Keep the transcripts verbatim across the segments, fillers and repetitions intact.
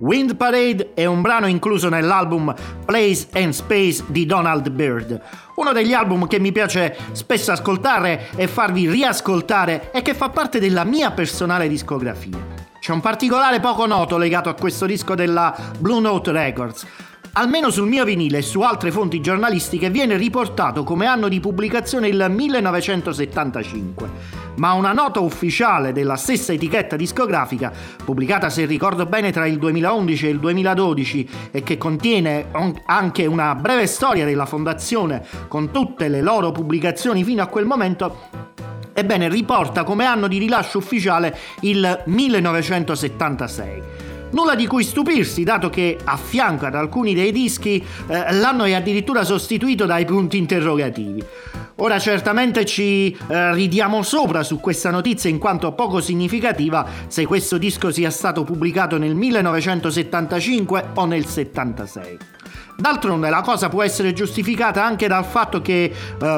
Wind Parade è un brano incluso nell'album Place and Space di Donald Byrd, uno degli album che mi piace spesso ascoltare e farvi riascoltare e che fa parte della mia personale discografia. C'è un particolare poco noto legato a questo disco della Blue Note Records. Almeno sul mio vinile e su altre fonti giornalistiche viene riportato come anno di pubblicazione il millenovecentosettantacinque, ma una nota ufficiale della stessa etichetta discografica, pubblicata se ricordo bene tra il duemilaundici e il duemiladodici e che contiene anche una breve storia della fondazione con tutte le loro pubblicazioni fino a quel momento, ebbene riporta come anno di rilascio ufficiale il millenovecentosettantasei. Nulla di cui stupirsi, dato che a fianco ad alcuni dei dischi eh, l'anno è addirittura sostituito dai punti interrogativi. Ora certamente ci eh, ridiamo sopra su questa notizia in quanto poco significativa se questo disco sia stato pubblicato nel millenovecentosettantacinque o nel settantasei. D'altronde la cosa può essere giustificata anche dal fatto che eh,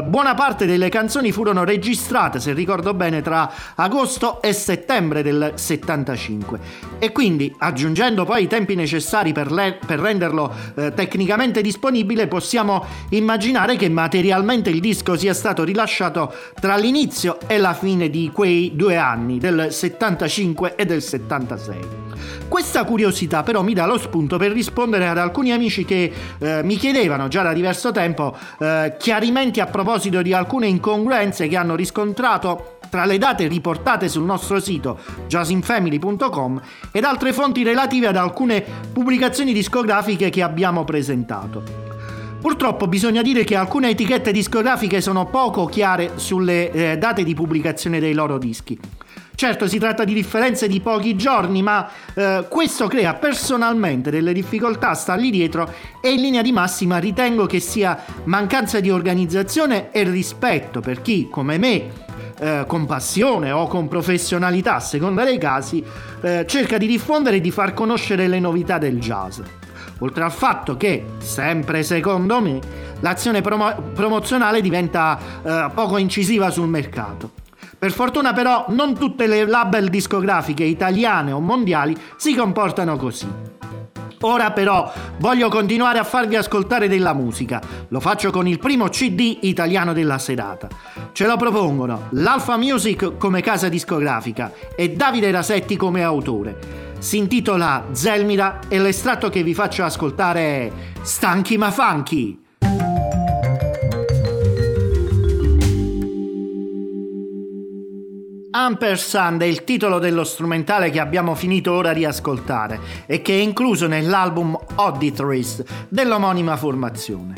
buona parte delle canzoni furono registrate, se ricordo bene, tra agosto e settembre del settantacinque e quindi, aggiungendo poi i tempi necessari per, le- per renderlo eh, tecnicamente disponibile, possiamo immaginare che materialmente il disco sia stato rilasciato tra l'inizio e la fine di quei due anni, del settantacinque e del settantasei. Questa curiosità però mi dà lo spunto per rispondere ad alcuni amici che eh, mi chiedevano già da diverso tempo eh, chiarimenti a proposito di alcune incongruenze che hanno riscontrato tra le date riportate sul nostro sito jazzinfamily punto com ed altre fonti relative ad alcune pubblicazioni discografiche che abbiamo presentato. Purtroppo bisogna dire che alcune etichette discografiche sono poco chiare sulle eh, date di pubblicazione dei loro dischi. Certo, si tratta di differenze di pochi giorni, ma eh, questo crea personalmente delle difficoltà a star lì dietro e in linea di massima ritengo che sia mancanza di organizzazione e rispetto per chi, come me, eh, con passione o con professionalità, a seconda dei casi, eh, cerca di diffondere e di far conoscere le novità del jazz. Oltre al fatto che, sempre secondo me, l'azione promo- promozionale diventa eh, poco incisiva sul mercato. Per fortuna però non tutte le label discografiche italiane o mondiali si comportano così. Ora però voglio continuare a farvi ascoltare della musica. Lo faccio con il primo C D italiano della serata. Ce lo propongono l'Alfa Music come casa discografica e Davide Rasetti come autore. Si intitola Zelmira e l'estratto che vi faccio ascoltare è Stanchi ma Funky. Ampersand è il titolo dello strumentale che abbiamo finito ora di ascoltare e che è incluso nell'album Odditrist dell'omonima formazione.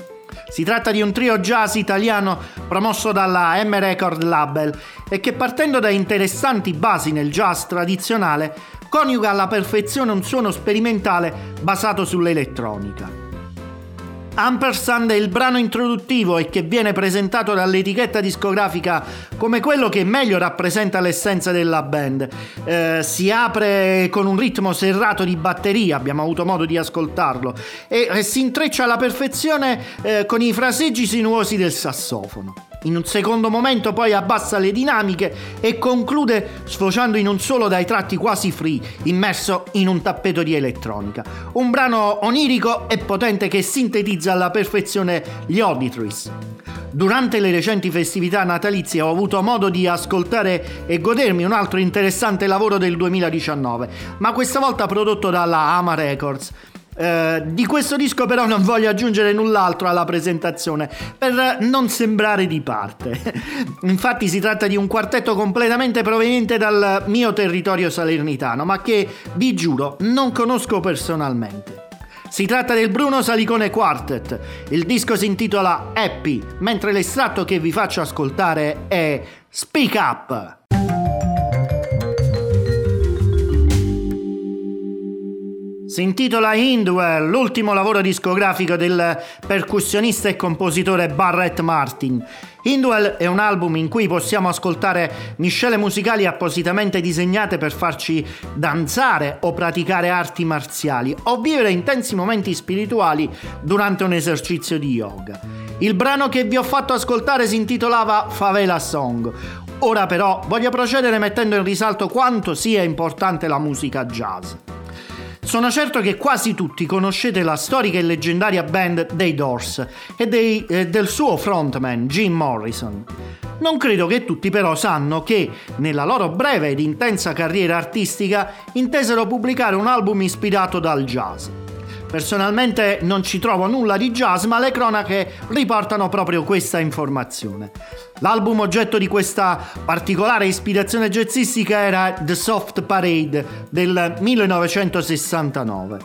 Si tratta di un trio jazz italiano promosso dalla M-Record Label e che, partendo da interessanti basi nel jazz tradizionale, coniuga alla perfezione un suono sperimentale basato sull'elettronica. Ampersand è il brano introduttivo e che viene presentato dall'etichetta discografica come quello che meglio rappresenta l'essenza della band. Eh, si apre con un ritmo serrato di batteria, abbiamo avuto modo di ascoltarlo, e, e si intreccia alla perfezione eh, con i fraseggi sinuosi del sassofono. In un secondo momento poi abbassa le dinamiche e conclude sfociando in un solo dai tratti quasi free, immerso in un tappeto di elettronica. Un brano onirico e potente che sintetizza alla perfezione gli Odditrist. Durante le recenti festività natalizie ho avuto modo di ascoltare e godermi un altro interessante lavoro del duemiladiciannove, ma questa volta prodotto dalla A M A Records. Eh, di questo disco però non voglio aggiungere null'altro alla presentazione per non sembrare di parte. Infatti si tratta di un quartetto completamente proveniente dal mio territorio salernitano, ma che, vi giuro, non conosco personalmente. Si tratta del Bruno Salicone Quartet. Il disco si intitola Happy, mentre l'estratto che vi faccio ascoltare è Speak Up. Si intitola Indwell, l'ultimo lavoro discografico del percussionista e compositore Barrett Martin. Indwell è un album in cui possiamo ascoltare miscele musicali appositamente disegnate per farci danzare o praticare arti marziali o vivere intensi momenti spirituali durante un esercizio di yoga. Il brano che vi ho fatto ascoltare si intitolava Favela Song. Ora però voglio procedere mettendo in risalto quanto sia importante la musica jazz. Sono certo che quasi tutti conoscete la storica e leggendaria band dei Doors e dei, eh, del suo frontman Jim Morrison. Non credo che tutti però sanno che nella loro breve ed intensa carriera artistica intesero pubblicare un album ispirato dal jazz. Personalmente non ci trovo nulla di jazz, ma le cronache riportano proprio questa informazione. L'album oggetto di questa particolare ispirazione jazzistica era The Soft Parade del millenovecentosessantanove.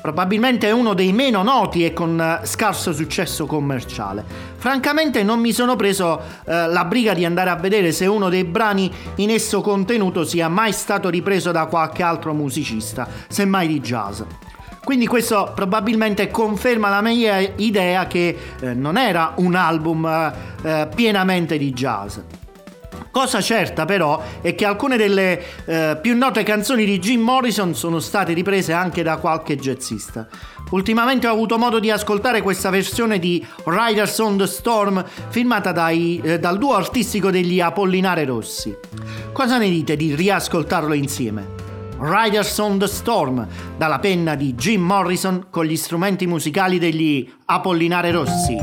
Probabilmente è uno dei meno noti e con scarso successo commerciale. Francamente non mi sono preso eh, la briga di andare a vedere se uno dei brani in esso contenuto sia mai stato ripreso da qualche altro musicista, semmai di jazz. Quindi questo probabilmente conferma la mia idea che eh, non era un album eh, pienamente di jazz. Cosa certa però è che alcune delle eh, più note canzoni di Jim Morrison sono state riprese anche da qualche jazzista. Ultimamente ho avuto modo di ascoltare questa versione di Riders on the Storm firmata dai, eh, dal duo artistico degli Apollinare Rossi. Cosa ne dite di riascoltarlo insieme? Riders on the Storm, dalla penna di Jim Morrison con gli strumenti musicali degli Apollinare Rossi.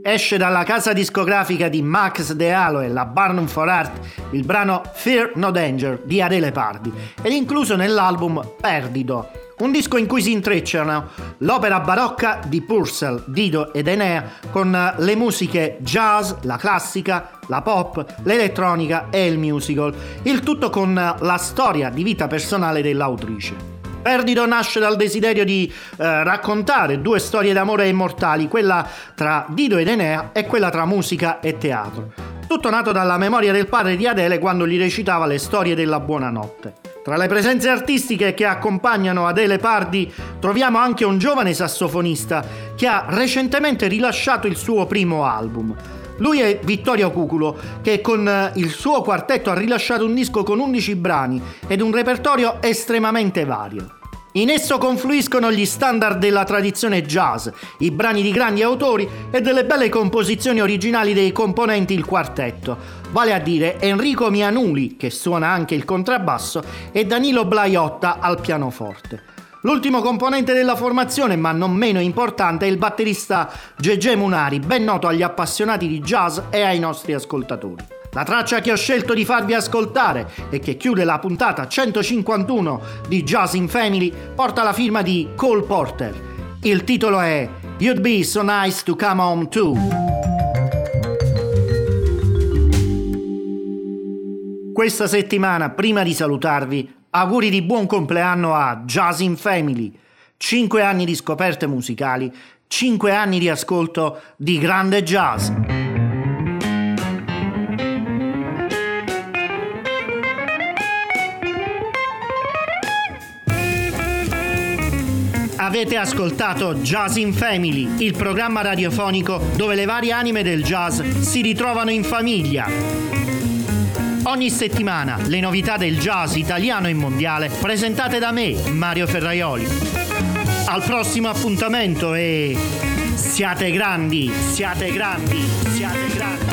Esce dalla casa discografica di Max De Halo e la Barnum for Art il brano Fear No Danger di Adele Pardi ed è incluso nell'album Perdido, un disco in cui si intrecciano l'opera barocca di Purcell, Dido ed Enea con le musiche jazz, la classica, la pop, l'elettronica e il musical, il tutto con la storia di vita personale dell'autrice. Perdido nasce dal desiderio di eh, raccontare due storie d'amore immortali, quella tra Dido ed Enea e quella tra musica e teatro. Tutto nato dalla memoria del padre di Adele quando gli recitava le storie della buonanotte. Tra le presenze artistiche che accompagnano Adele Pardi troviamo anche un giovane sassofonista che ha recentemente rilasciato il suo primo album. Lui è Vittorio Cuculo, che con il suo quartetto ha rilasciato un disco con undici brani ed un repertorio estremamente vario. In esso confluiscono gli standard della tradizione jazz, i brani di grandi autori e delle belle composizioni originali dei componenti il quartetto, vale a dire Enrico Mianuli, che suona anche il contrabbasso, e Danilo Blaiotta al pianoforte. L'ultimo componente della formazione, ma non meno importante, è il batterista Gegè Munari, ben noto agli appassionati di jazz e ai nostri ascoltatori. La traccia che ho scelto di farvi ascoltare e che chiude la puntata centocinquantuno di Jazz in Family porta la firma di Cole Porter. Il titolo è You'd Be so Nice to come Home To. Questa settimana, prima di salutarvi, auguri di buon compleanno a Jazz in Family. cinque anni di scoperte musicali, cinque anni di ascolto di grande jazz. Avete ascoltato Jazz in Family, il programma radiofonico dove le varie anime del jazz si ritrovano in famiglia. Ogni settimana le novità del jazz italiano e mondiale presentate da me, Mario Ferraioli. Al prossimo appuntamento e siate grandi, siate grandi, siate grandi.